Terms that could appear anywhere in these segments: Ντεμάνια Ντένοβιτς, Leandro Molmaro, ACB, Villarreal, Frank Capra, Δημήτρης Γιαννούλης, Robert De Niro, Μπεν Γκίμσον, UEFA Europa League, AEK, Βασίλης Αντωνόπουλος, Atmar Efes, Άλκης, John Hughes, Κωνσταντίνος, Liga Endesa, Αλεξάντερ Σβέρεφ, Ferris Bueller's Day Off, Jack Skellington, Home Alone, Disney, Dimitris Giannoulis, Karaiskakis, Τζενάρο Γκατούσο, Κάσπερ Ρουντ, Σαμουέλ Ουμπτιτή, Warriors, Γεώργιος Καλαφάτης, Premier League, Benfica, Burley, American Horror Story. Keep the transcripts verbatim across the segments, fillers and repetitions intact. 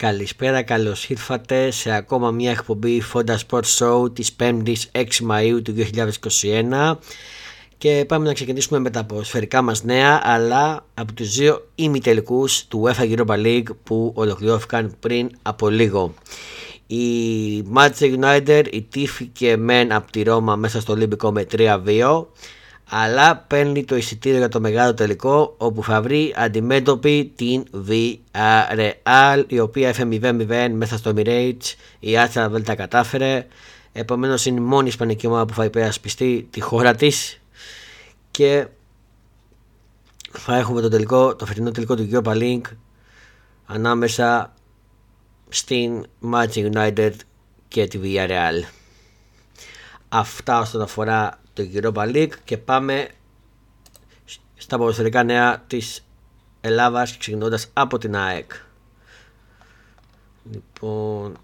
Καλησπέρα, καλώς ήρθατε σε ακόμα μια εκπομπή Fonda Sports Show της πέμπτης έξι Μαΐου του δύο χιλιάδες είκοσι ένα και πάμε να ξεκινήσουμε με τα ποδοσφαιρικά μας νέα, αλλά από τους δύο ημιτελικούς του UEFA Europa League που ολοκληρώθηκαν πριν από λίγο. Η Manchester United ιτήθηκε μεν από τη Ρώμα μέσα στο Ολυμπικό με τρία δύο, αλλά παίρνει το εισιτήριο για το μεγάλο τελικό, όπου θα βρει αντιμέτωπη την Villarreal, η οποία έφερε μηδέν μηδέν μέσα στο Emirates. Η Άτσα δεν τα κατάφερε, επομένως είναι η μόνη ισπανική ομάδα που θα υπερασπιστεί τη χώρα της και θα έχουμε το τελικό, το φετινό τελικό του Europa League ανάμεσα στην Manchester United και τη Villarreal. Αυτά όσον αφορά το Europa League και πάμε στα ποδοσφαιρικά νέα της Ελλάδας, ξεκινώντας από την ΑΕΚ. Λοιπόν,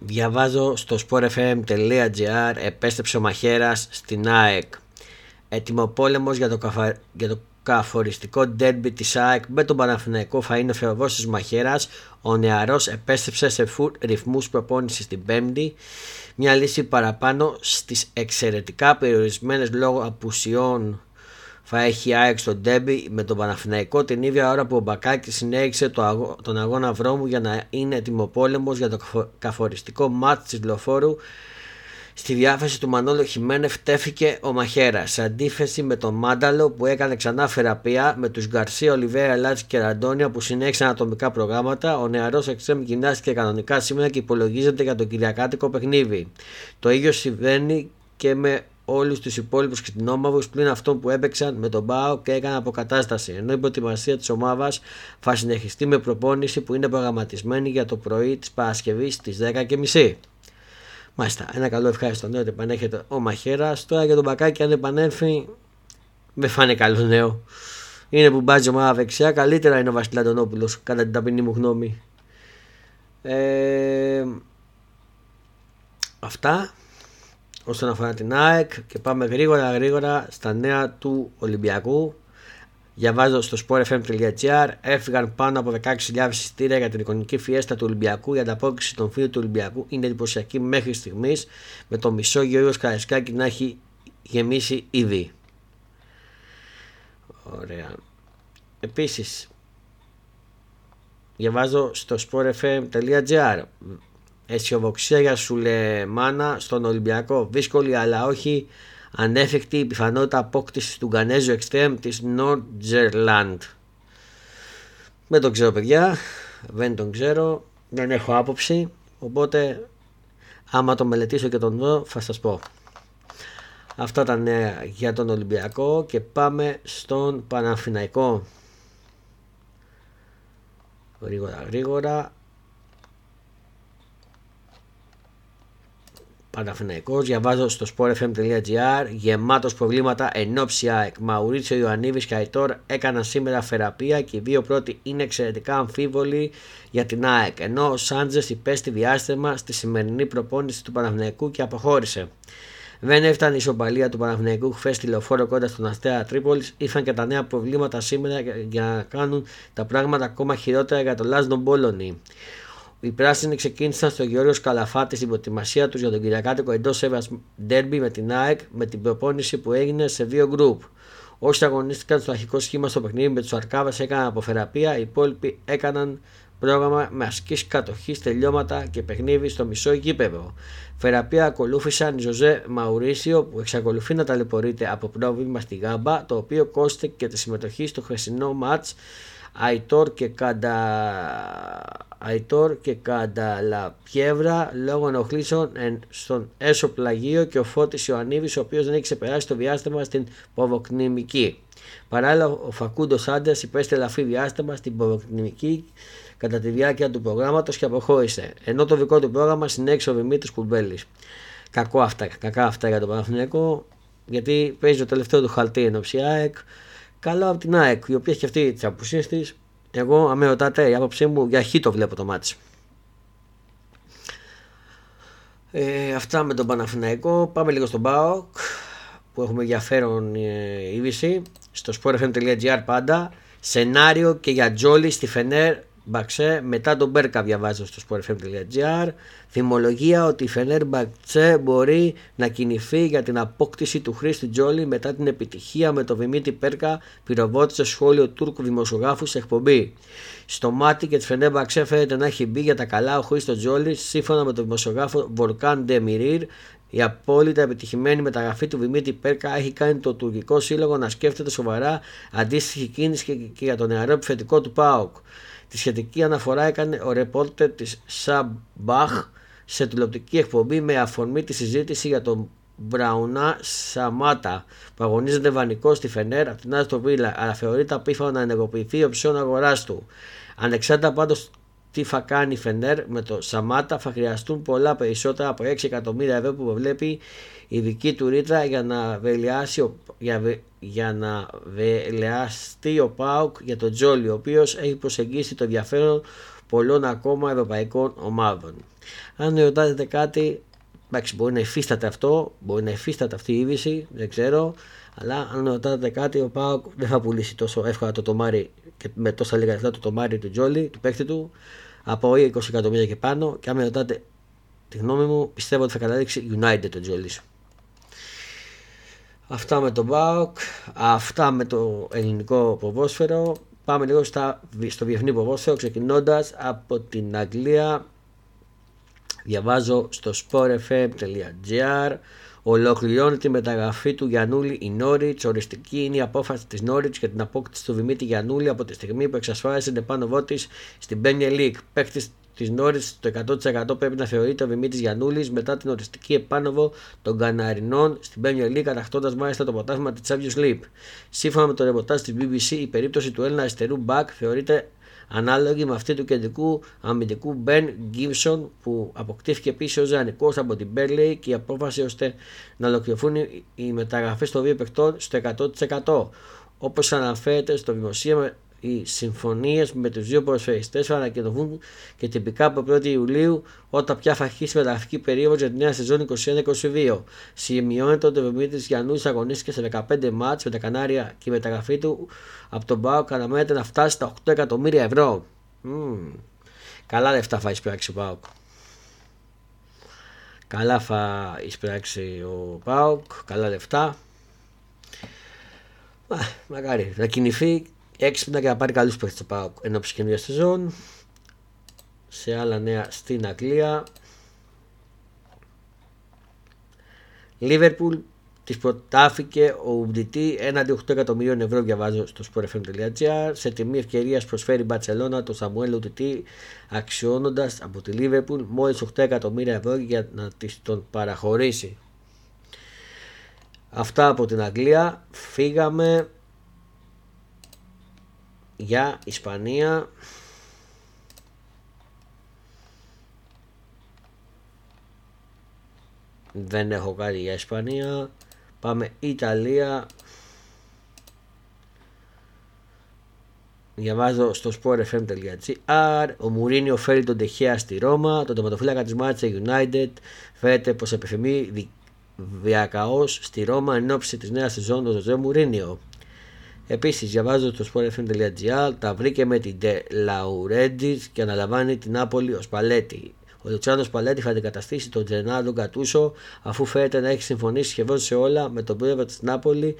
διαβάζω στο sportfm.gr, επέστρεψε ο Μαχαίρας στην ΑΕΚ. Έτοιμο πόλεμος για το, καφα... για το καθοριστικό ντέρμπι της ΑΕΚ με τον Παναθηναϊκό θα είναι ο Θεοδόσης Μαχαίρας. Ο νεαρός επέστρεψε σε φουλ ρυθμούς προπόνησης την Πέμπτη. Μια λύση παραπάνω στις εξαιρετικά περιορισμένες λόγω απουσιών θα έχει η ΑΕΚ στο ντέρμπι με τον Παναθηναϊκό, την ίδια ώρα που ο Μπακάκης συνέχισε το αγώ, τον αγώνα δρόμου για να είναι ετοιμοπόλεμος για το καθοριστικό μάτς της Λοφόρου. Στη διάθεση του Μανώλου Χιμένεφ τέθηκε ο Μαχαίρας, σε αντίθεση με τον Μάνταλο που έκανε ξανά θεραπεία, με τους Γκαρσία, Ολιβέρα, Λάτση και Ραντόνια που συνέχισαν ατομικά προγράμματα. Ο νεαρός εξτρέμ γυμνάστηκε κανονικά σήμερα και υπολογίζεται για το κυριακάτικο παιχνίδι. Το ίδιο συμβαίνει και με όλους τους υπόλοιπους ξυπνόμαυρους πλην αυτών που έπαιξαν με τον ΠΑΟΚ και έκαναν αποκατάσταση, ενώ η προετοιμασία της ομάδας θα συνεχιστεί με προπόνηση που είναι προγραμματισμένη για το πρωί της Παρασκευής στις δέκα και μισή. Μάλιστα, ένα καλό ευχάριστο νέο ότι επανέρχεται ο Μαχαίρας. Τώρα για τον Μπακάκη, αν επανέλθει, με φάνε καλό νέο. Είναι που μπάζει ομάδα δεξιά, καλύτερα είναι ο Βασίλη Αντωνόπουλος, κατά την ταπεινή μου γνώμη. Ε, αυτά όσον αφορά την ΑΕΚ και πάμε γρήγορα γρήγορα στα νέα του Ολυμπιακού. Διαβάζω στο sportfm.gr, έφυγαν πάνω από δεκαέξι χιλιάδες εισιτήρια για την εικονική φιέστα του Ολυμπιακού. Η ανταπόκριση των φίλων του Ολυμπιακού είναι εντυπωσιακή μέχρι στιγμής, με το μισό γεωργός Καραϊσκάκη να έχει γεμίσει ήδη. Ωραία. Επίσης, διαβάζω στο sportfm.gr, αισιοδοξία για Σουλεμάνα στον Ολυμπιακό, δύσκολη αλλά όχι ανέφικτη η πιθανότητα απόκτησης του Γκανέζου Extreme της Νότζερλαντ. Δεν τον ξέρω, παιδιά, δεν τον ξέρω, δεν έχω άποψη, οπότε άμα το μελετήσω και τον δω θα σας πω. Αυτά τα νέα για τον Ολυμπιακό και πάμε στον Παναθηναϊκό. Γρήγορα γρήγορα. Παναθηναϊκός, διαβάζω στο sportfm.gr, γεμάτος προβλήματα ενόψει ΑΕΚ. Μαουρίτσιο Ιωαννίδης και Αϊτόρ έκαναν σήμερα θεραπεία και οι δύο πρώτοι είναι εξαιρετικά αμφίβολοι για την ΑΕΚ. Ενώ ο Σάντζες υπέστη διάστημα στη σημερινή προπόνηση του Παναθηναϊκού και αποχώρησε. Δεν έφτανε η ισοπαλία του Παναθηναϊκού χθες στη Λεωφόρο κοντά στον Αστέρα Τρίπολης. Ήρθαν και τα νέα προβλήματα σήμερα για να κάνουν τα πράγματα ακόμα χειρότερα για το Λάσνο Μπόλονι. Οι πράσινοι ξεκίνησαν στο Γεώργιος Καλαφάτη στην προετοιμασία τους για τον κυριακάτικο εντός έδρας ντέρμπι με την ΑΕΚ, με την προπόνηση που έγινε σε δύο γκρουπ. Όσοι αγωνίστηκαν στο αρχικό σχήμα στο παιχνίδι με τους Αρκάβες έκαναν αποθεραπεία, οι υπόλοιποι έκαναν πρόγραμμα με ασκήσεις κατοχής, τελειώματα και παιχνίδι στο μισό γήπεδο. Θεραπεία ακολούθησαν η Ζωζέ Μαουρίσιο που εξακολουθεί να ταλαιπωρείται από πρόβλημα στη γάμπα, το οποίο κόστησε και τη συμμετοχή στο χθεσινό ματς. Αϊτόρ και, κατα... και Κανταλαπιέβρα λόγω ενοχλήσεων στον έσω πλαγίο και ο Φώτης Ιωαννίδης, ο οποίος δεν έχει ξεπεράσει το διάστημα στην Ποβοκνημική. Παράλληλα, ο Φακούντος Άντες υπέστη ελαφρύ διάστημα στην Ποβοκνημική κατά τη διάρκεια του προγράμματος και αποχώρησε. Ενώ το δικό του πρόγραμμα συνέχισε ο Δημήτρης Κουρμπέλης. Κακό αυτά, κακά αυτά για τον Παναθηναϊκό, γιατί παίζει το τελευταίο του χαλτή ενόψει ΑΕΚ. Καλό από την ΑΕΚ, η οποία έχει αυτή τις απουσίες της. Εγώ, αν με ρωτάτε, η άποψή μου για χ το βλέπω το μάτς. Ε, αυτά με τον Παναθηναϊκό. Πάμε λίγο στον ΠΑΟΚ που έχουμε ενδιαφέρον ε, είδηση. Στο sportfm.gr πάντα Σενάριο και για Τζόλι στη Φενέρμπαχτσε μετά τον Μπέρκα, διαβάζω στο sportfm.gr. Φημολογία ότι η Φενέρμπαχτσε μπορεί να κινηθεί για την απόκτηση του Χρήστη Τζόλι μετά την επιτυχία με τον Δημήτρη Πέρκα, πυροβότησε σχόλιο Τούρκου δημοσιογράφου σε εκπομπή. Στο μάτι και τη Φενέρμπαχτσε φαίνεται να έχει μπει για τα καλά ο Χρήστος Τζόλις, σύμφωνα με τον δημοσιογράφο Βολκάν Ντεμιρ. Η απόλυτα επιτυχημένη μεταγραφή του Δημήτρη Πέρκα έχει κάνει το τουρκικό σύλλογο να σκέφτεται σοβαρά αντίστοιχη κίνηση και για το νεαρό επιθετικό του ΠΑΟΚ. Τη σχετική αναφορά έκανε ο ρεπόρτερ της Σαμπάχ σε τηλεοπτική εκπομπή με αφορμή τη συζήτηση για τον Μπραουνά Σαμάτα που αγωνίζεται βανικό στη Φενέρ από την Άστον Βίλα, αλλά θεωρείται απίθανο να ενεργοποιηθεί η οψιόν αγοράς του. Ανεξάρτητα πάντως τι θα κάνει η Φενέρ με το Σαμάτα, θα χρειαστούν πολλά περισσότερα από έξι εκατομμύρια ευρώ που προβλέπει η δική του ρήτρα για να βελιάσει, για, για να βελιαστεί ο ΠΑΟΚ για τον Τζόλι, ο οποίος έχει προσεγγίσει το ενδιαφέρον πολλών ακόμα ευρωπαϊκών ομάδων. Αν ρωτάτε κάτι, εντάξει, μπορεί να υφίσταται αυτό, μπορεί να υφίσταται αυτή η είδηση, δεν ξέρω, αλλά αν ρωτάτε κάτι, ο ΠΑΟΚ δεν θα πουλήσει τόσο εύκολα το τομάρι και με τόσα λίγα λεφτά το τομάρι του Τζόλι, του παίκτη του, από είκοσι εκατομμύρια και πάνω. Και αν με ρωτάτε τη γνώμη μου, πιστεύω ότι θα καταλήξει United τον Τζόλι. Αυτά με τον ΠΑΟΚ, αυτά με το ελληνικό ποδόσφαιρο. Πάμε λίγο στα, στο διεθνή ποδόσφαιρο, ξεκινώντας από την Αγγλία. Διαβάζω στο sportfm.gr. Ολοκληρώνει τη μεταγραφή του Γιαννούλη η Norwich. Οριστική είναι η απόφαση της Norwich για την απόκτηση του Δημήτρη Γιαννούλη από τη στιγμή που εξασφάλισε την επάνωβό της στην Premier League. Παίκτης της Norwich το εκατό τοις εκατό πρέπει να θεωρείται ο Δημήτρης Γιαννούλης μετά την οριστική επάνωβο των Καναρινών στην Premier League, κατακτώντας μάλιστα το ποτάσμα της Champions League. Σύμφωνα με το ρεπορτάζ της μπι μπι σι, η περίπτωση του Έλληνα αριστερού μπακ θεωρείται ανάλογη με αυτή του κεντρικού αμυντικού Μπεν Γκίμσον, που αποκτήθηκε επίσης ως δανεικός από την Μπέρλεϊ, και η απόφαση ώστε να ολοκληρωθούν οι μεταγραφές των δύο παικτών στο εκατό τοις εκατό. Όπως αναφέρεται στο δημοσίευμα, οι συμφωνίες με τους δύο προσφερειστές θα ανακοινωθούν και τυπικά από πρώτη Ιουλίου, όταν πια θα αρχίσει η μεταγραφική περίοδος για τη νέα σεζόν είκοσι ένα είκοσι δύο. Σημειώνεται ότι ο Δημήτρης Γιαννούλης αγωνίστηκε σε δεκαπέντε μάτς με τα Κανάρια και η μεταγραφή του από τον ΠΑΟΚ αναμένεται να φτάσει στα οκτώ εκατομμύρια ευρώ. Mm. Καλά λεφτά θα εισπράξει ο ΠΑΟΚ. Καλά θα εισπράξει ο ΠΑΟΚ, καλά λεφτά. Μα, μακάρι να κινηθεί έξυπνα και να πάρει καλούς παίκτες του ΠΑΟΚ ενώ ψυχή σεζόν. Σε άλλα νέα στην Αγγλία, Liverpool της προτάθηκε ο Ουμπτιτή έναντι οκτώ εκατομμυρίων ευρώ, διαβάζω στο sportfm.gr. Σε τιμή ευκαιρίας προσφέρει η Μπαρσελόνα τον Σαμουέλ Ουμπτιτή, αξιώνοντας από τη Liverpool μόλις οκτώ εκατομμύρια ευρώ για να της τον παραχωρήσει. Αυτά από την Αγγλία. Φύγαμε για Ισπανία. Δεν έχω κάτι για Ισπανία. Πάμε Ιταλία. Διαβάζω στο sportfm.gr. Ο Μουρίνιο φέρει τον Τεχέα στη Ρώμα. Το τερματοφύλακα της Manchester United φαίνεται πως επιθυμεί διακαώς στη Ρώμα εν ώψη της νέας σεζόν του Ζωζέ Μουρίνιο. Επίσης, διαβάζω στο sportfm.gr, τα βρήκε με την De Laurentiis και αναλαμβάνει την Νάπολη ο Σπαλέτη. Ο Λουτσάνο Σπαλέτη θα αντικαταστήσει τον Τζενάρο Γκατούσο, αφού φαίνεται να έχει συμφωνήσει σχεδόν σε όλα με τον πρόεδρο της Νάπολη,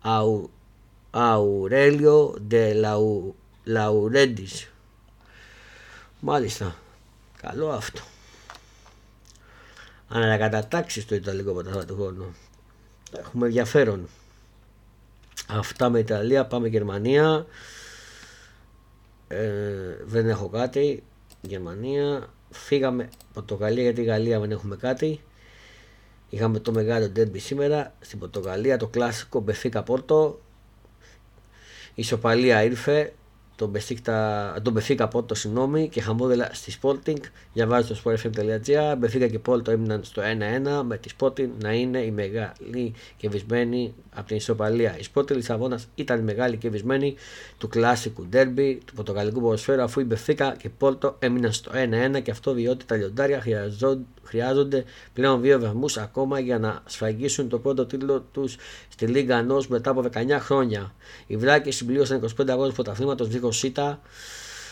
Αου, Αουρέλιο De Laurentiis. Μάλιστα, καλό αυτό. Ανακατατάξει στο Ιταλικό Πρωτάθλημα του χρόνου. Έχουμε ενδιαφέρον. Αυτά με Ιταλία. Πάμε Γερμανία. Ε, δεν έχω κάτι. Γερμανία. Φύγαμε Πορτογαλία, γιατί η Γαλλία δεν έχουμε κάτι. Είχαμε το μεγάλο ντέρμπι σήμερα στην Πορτογαλία, το κλασικό Benfica Porto. Η ισοπαλία ήρθε τον Benfica Porto, συγγνώμη, και χαμόγελα στη Sporting. Διαβάζετε στο sportfm.gr. Benfica και Porto έμειναν στο ένα ένα, με τη Sporting να είναι η μεγάλη κερδισμένη από την ισοπαλία. Η Sporting Λισαβόνας ήταν η μεγάλη κερδισμένη του κλασικού ντέρμπι του πορτογαλικού ποδοσφαίρου, αφού η Benfica και Porto έμειναν στο ένα ένα, και αυτό διότι τα λιοντάρια χρειάζονται πλέον δύο βαθμούς ακόμα για να σφραγίσουν το πρώτο τίτλο τους στη Λίγκα Νος μετά από δεκαεννιά χρόνια. Οι Βλάκες συμπλήρωσαν είκοσι πέντε αγώνες πρωταθλήματος δίχως ήττα,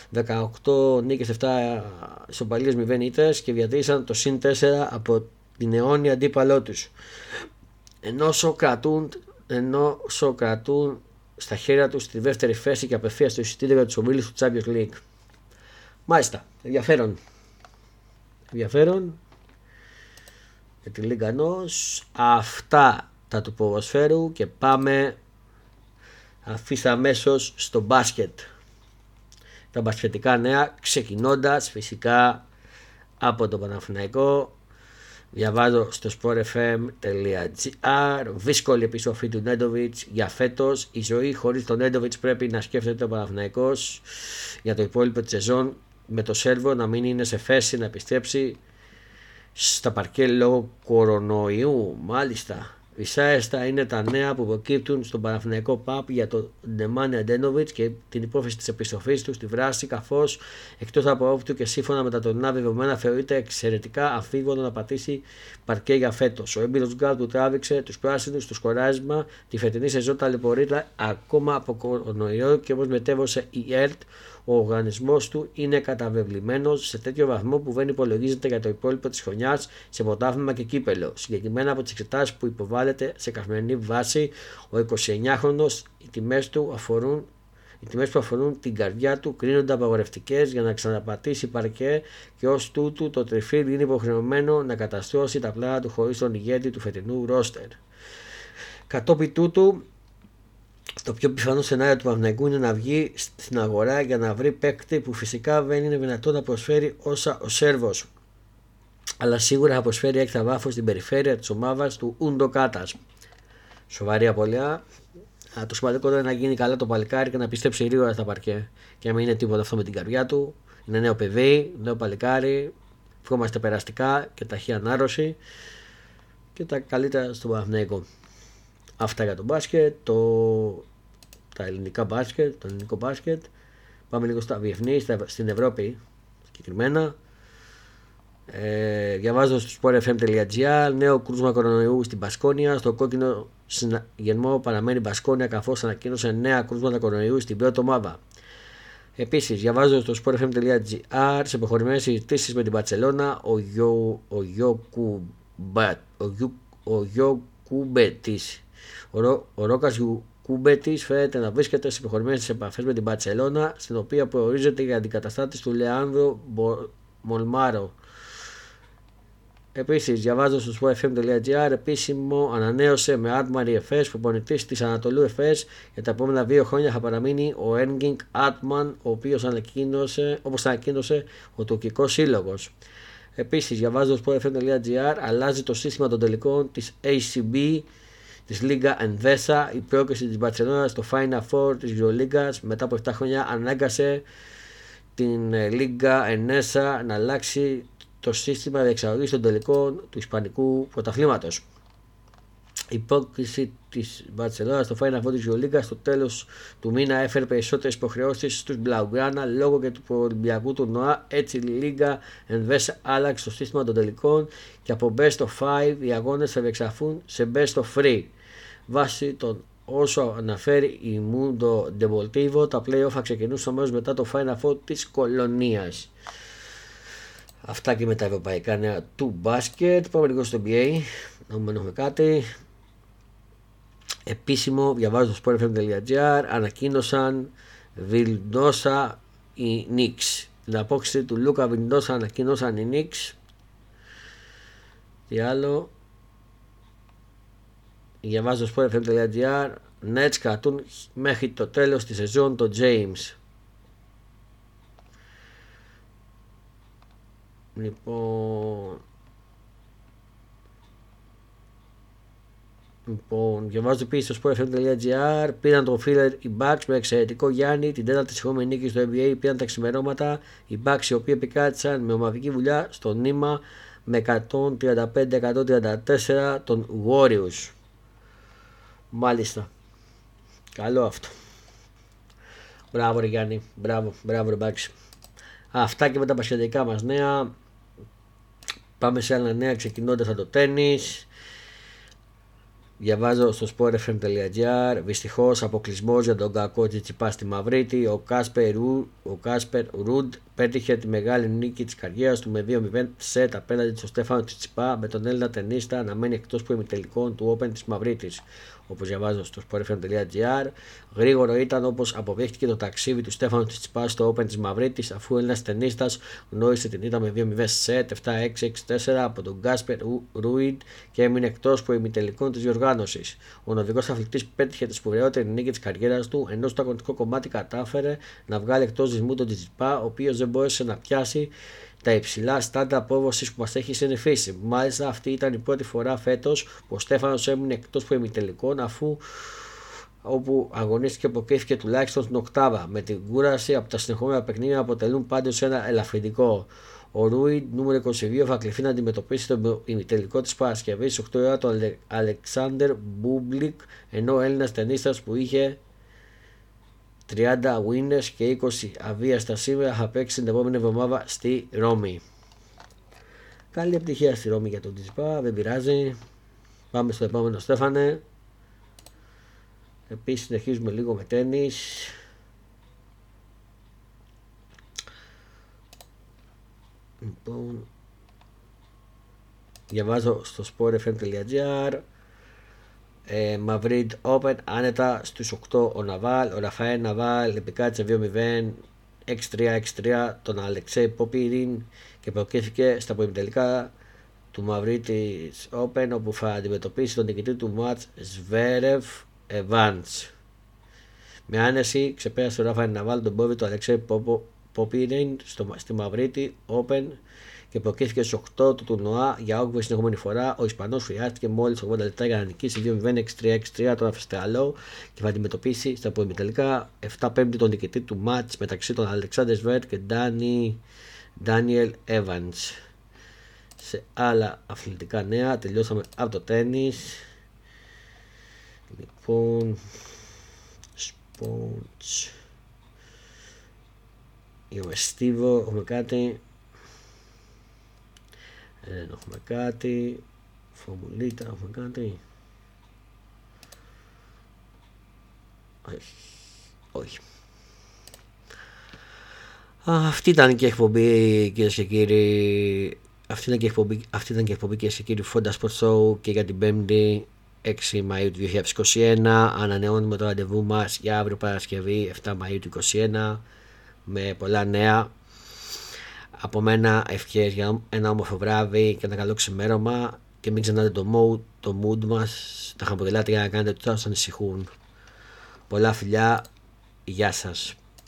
δεκαοκτώ νίκες, επτά ισοπαλίες, μηδέν ήττες, και διατήρησαν το συν τέσσερα από την αιώνια αντίπαλό τους. Ενώ σοκρατούν, ενώ σοκρατούν στα χέρια τους στη δεύτερη θέση και απευθείας στο εισιτήριο για τους ομίλους του Champions League. Μάλιστα, ενδιαφέρον. Ενδιαφέρον για τη Λίγκα Νος. Αυτά τα του ποδοσφαίρου, και πάμε αφήστε αμέσως στο μπάσκετ. Τα μπασκετικά νέα, ξεκινώντας φυσικά από το Παναθηναϊκό. Διαβάζω στο sportfm.gr. Δύσκολη επιστροφή του Nendovic για φέτος. Η ζωή χωρίς τον Nendovic πρέπει να σκέφτεται ο Παναθηναϊκός για το υπόλοιπο της σεζόν, με το Σέρβο να μην είναι σε θέση να επιστρέψει στα παρκέ λόγω κορονοϊού. Μάλιστα. Ισάεστα είναι τα νέα που προκύπτουν στον Παναθηναϊκό ΠΑΠ για τον Ντεμάνια Ντένοβιτς και την υπόθεση της επιστροφής του στη δράση, καθώς εκτός από όποιου και σύμφωνα με τα τωρινά δεδομένα θεωρείται εξαιρετικά αφίβολο να πατήσει παρκέ για φέτος. Ο έμπειρος γκάρντ που τράβηξε τους πράσινους στο σκοράσμα τη φετινή σεζόν ταλαιπωρείται ακόμα από κορονοϊό, και όπως μετέβωσε η ΕΡΤ, ο οργανισμός του είναι καταβεβλημένος σε τέτοιο βαθμό που δεν υπολογίζεται για το υπόλοιπο της χρονιάς σε πρωτάθλημα και κύπελο. Συγκεκριμένα από τις εξετάσεις που υποβάλλεται σε καθημερινή βάση ο εικοσιεννιάχρονος, οι τιμές του αφορούν, οι τιμές που αφορούν την καρδιά του κρίνονται απαγορευτικές για να ξαναπατήσει παρκέ, και ως τούτου το τριφύλλ είναι υποχρεωμένο να καταστρώσει τα πλάνα του χωρίς τον ηγέτη του φετινού ρόστερ. Κατόπιν τούτου, το πιο πιθανό σενάριο του Παναθηναϊκού είναι να βγει στην αγορά για να βρει παίκτη που φυσικά δεν είναι δυνατό να προσφέρει όσα ο Σέρβος, αλλά σίγουρα θα προσφέρει έξτρα βάθος στην περιφέρεια της ομάδας του Ούντο Κάτας. Σοβαρή απολία. Το σημαντικό είναι να γίνει καλά το παλικάρι και να πιστέψει γρήγορα στα παρκέ, και να μην είναι τίποτα αυτό με την καρδιά του. Είναι νέο παιδί, νέο παλικάρι. Φοβόμαστε περαστικά και ταχύ ανάρρωση. Και τα καλύτερα στον Παναθηναϊκό. Αυτά για το μπάσκετ, το... τα ελληνικά μπάσκετ, το ελληνικό μπάσκετ. Πάμε λίγο στα διεθνή, στα... στην Ευρώπη συγκεκριμένα. Ε, διαβάζω στο sportfm.gr, νέο κρούσμα κορονοϊού στην Μπασκόνια. Στο κόκκινο γερμό παραμένει η Μπασκόνια, καθώς ανακοίνωσε νέα κρούσματα κορονοϊού στην πρώτη ομάδα. Επίσης, διαβάζω στο sportfm.gr, σε προχωρημένες συζητήσεις με την Μπαρσελόνα, ο Γιώκουμπετ. Ο Ρόκας Κουμπέτης φαίνεται να βρίσκεται σε προχωρημένες επαφές με την Μπαρσελόνα, στην οποία προορίζεται για αντικαταστάτης του Λεάνδρο Μολμάρο. Επίσης, διαβάζω στο sportfm.gr, επίσημο ανανέωσε με Άτμαρη Εφές, προπονητής της Ανατολού Εφές. Για τα επόμενα δύο χρόνια θα παραμείνει ο Ένγκινγκ Άτμαν, ο οποίος ανακοίνωσε, όπως ανακοίνωσε ο τουρκικός σύλλογος. Επίσης, διαβάζω στο sportfm.gr, αλλάζει το σύστημα των τελικών της έι σι μπι, της Liga Endesa. Η πρόκριση της Μπαρσελόνα στο Final Four της Euroligas μετά από επτά χρόνια ανάγκασε την Liga Endesa να αλλάξει το σύστημα διεξαγωγής των τελικών του Ισπανικού πρωταθλήματος. Η πρόκριση της Μπαρσελόνα στο Final Four της Euroligas στο τέλος του μήνα έφερε περισσότερες υποχρεώσεις στους Blaugrana λόγω και του Ολυμπιακού τουρνουά. Έτσι η Liga Endesa άλλαξε το σύστημα των τελικών και από Best of πέντε οι αγώνες θα διεξαχθούν σε Best of τρία. Βάσει των όσων αναφέρει η Mundo Deportivo, τα play-off θα ξεκινούσαν αμέσως μετά το Final Four της Κολονίας. Αυτά και με τα ευρωπαϊκά νέα του μπάσκετ. Πάμε λίγο στο εν μπι έι, να μην έχουμε κάτι. Επίσημο, διαβάζω στο sportfm.gr, ανακοίνωσαν Βιλντόσα οι Knicks. Την απόκτηση του Λούκα Βιλντόσα ανακοίνωσαν οι Knicks. Τι άλλο. Διαβάζω στο sportfm.gr, Nets κρατούν μέχρι το τέλος της σεζόν το James. Λοιπόν, Λοιπόν, διαβάζω επίσης στο sportfm.gr, πήραν τον φίλερ οι Bucks με εξαιρετικό Γιάννη, την τέταρτη συγχώμενη νίκη στο N B A, πήραν τα ξημερώματα οι Bucks οι οποίοι επικράτησαν με ομαδική δουλειά στο νήμα με εκατόν τριάντα πέντε εκατόν τριάντα τέσσερα των Warriors. Μάλιστα, καλό αυτό. Μπράβο ρε Γιάννη, μπράβο, μπράβο ρε Bucks. Αυτά και με τα πασχετικά μας νέα. Πάμε σε άλλα νέα ξεκινώντας από το τένις. Διαβάζω στο sportfm.gr, δυστυχώς αποκλεισμός για τον κακό Tsitsipa στη Μαυρίτη. Ο Κάσπερ, Ρου, ο Κάσπερ Ρουντ πέτυχε τη μεγάλη νίκη της καριέρας του με δύο μηδέν σετ απέναντι στον Στέφανο Tsitsipa, με τον Έλληνα τενίστα να μένει εκτός του ημιτελικών του Open της Μαυρίτης. Όπως διαβάζω στο sportfm.gr, γρήγορο ήταν όπως αποδέχτηκε το ταξίδι του Στέφανο Tsitsipa στο Open της Μαυρίτης, αφού ο Έλληνας τενίστας γνώρισε την ήττα με δύο μηδέν σετ επτά έξι έξι τέσσερα από τον Κάσπερ Ρουντ και έμεινε εκτός του ημιτελικών της διοργάνωσης. Ο νορβηγός αθλητής πέτυχε τη σπουδαιότερη νίκη της καριέρας του, ενώ στο αγωνιστικό κομμάτι κατάφερε να βγάλει εκτός δυσμού τον Tsitsipa, ο οποίος δεν μπόρεσε να πιάσει τα υψηλά στάντα απόδοσης που μας έχει συνηθίσει. Μάλιστα, αυτή ήταν η πρώτη φορά φέτος που ο Στέφανος έμεινε εκτός του ημιτελικών, αφού όπου αγωνίστηκε αποκρίθηκε τουλάχιστον στην οκτάβα. Με την κούραση από τα συνεχόμενα παιχνίδια αποτελούν πάντως ένα ελαφρυντικό. Ο Ρούι, νούμερο είκοσι δύο, θα κληθεί να αντιμετωπίσει το ημιτελικό της Παρασκευής στις οκτώ ώρα τον Αλε... Αλεξάνδερ Μπούμπλικ, ενώ ο Έλληνας τενίστας που είχε τριάντα winners και είκοσι αβίαστα σήμερα θα παίξει την επόμενη εβδομάδα στη Ρώμη. Καλή επιτυχία στη Ρώμη για τον Tsitsipa, δεν πειράζει. Πάμε στο επόμενο Στέφανε. Επίσης συνεχίζουμε λίγο με τένις. Λοιπόν, διαβάζω στο sportfm.gr, Ε, Μαυρίτ Open άνετα στους οκτώ ο Ναβάλ. Ο Ραφαέλ Ναβάλ επικάτσε δύο μηδέν έξι τρία έξι τρία τον Αλεξέη Ποπίριν και προκρίθηκε στα προημιτελικά του Μαυρίτης Open, όπου θα αντιμετωπίσει τον νικητή του μάτς Σβέρεφ Εβάντς. Με άνεση ξεπέρασε ο Ραφαέλ Ναβάλ τον πόβη του Αλεξέη Ποπίριν στη Μαυρίτη Open και προκρίθηκε στους οκτώ του τουρνουά για όγδοη συνεχόμενη φορά. Ο Ισπανός χρειάστηκε μόλις ογδόντα λεπτά για να νικήσει δύο μηδέν έξι τρία έξι τρία τον Αυστραλό και θα αντιμετωπίσει στα προημιτελικά επτά πέντε τον νικητή του μάτς μεταξύ των Αλεξάντερ Σβέρεφ και Ντάνιελ Εβάντς. Σε άλλα αθλητικά νέα, τελειώσαμε από το τένις. Λοιπόν, sports. Ιωεστίβο, έχουμε κάτι. Δεν έχουμε κάτι. Φοβουλίτα, έχουμε κάτι. Όχι. Όχι. Αυτή ήταν και η εκπομπή, κυρίες και κύριοι. Αυτή ήταν και η εκπομπή, αυτή ήταν και η εκπομπή, κυρίες και κύριοι, Fonda Sports Show, και για την Πέμπτη έξι Μαΐου του δύο χιλιάδες είκοσι ένα. Ανανεώνουμε το ραντεβού μας για αύριο Παρασκευή επτά Μαΐου του είκοσι ένα με πολλά νέα. Από μένα ευχές για ένα όμορφο βράδυ και ένα καλό ξημέρωμα και μην ξεχνάτε το mood, το mood μας, τα χαμογελάτε για να κάνετε ό,τι σας ανησυχούν. Πολλά φιλιά, γεια σας.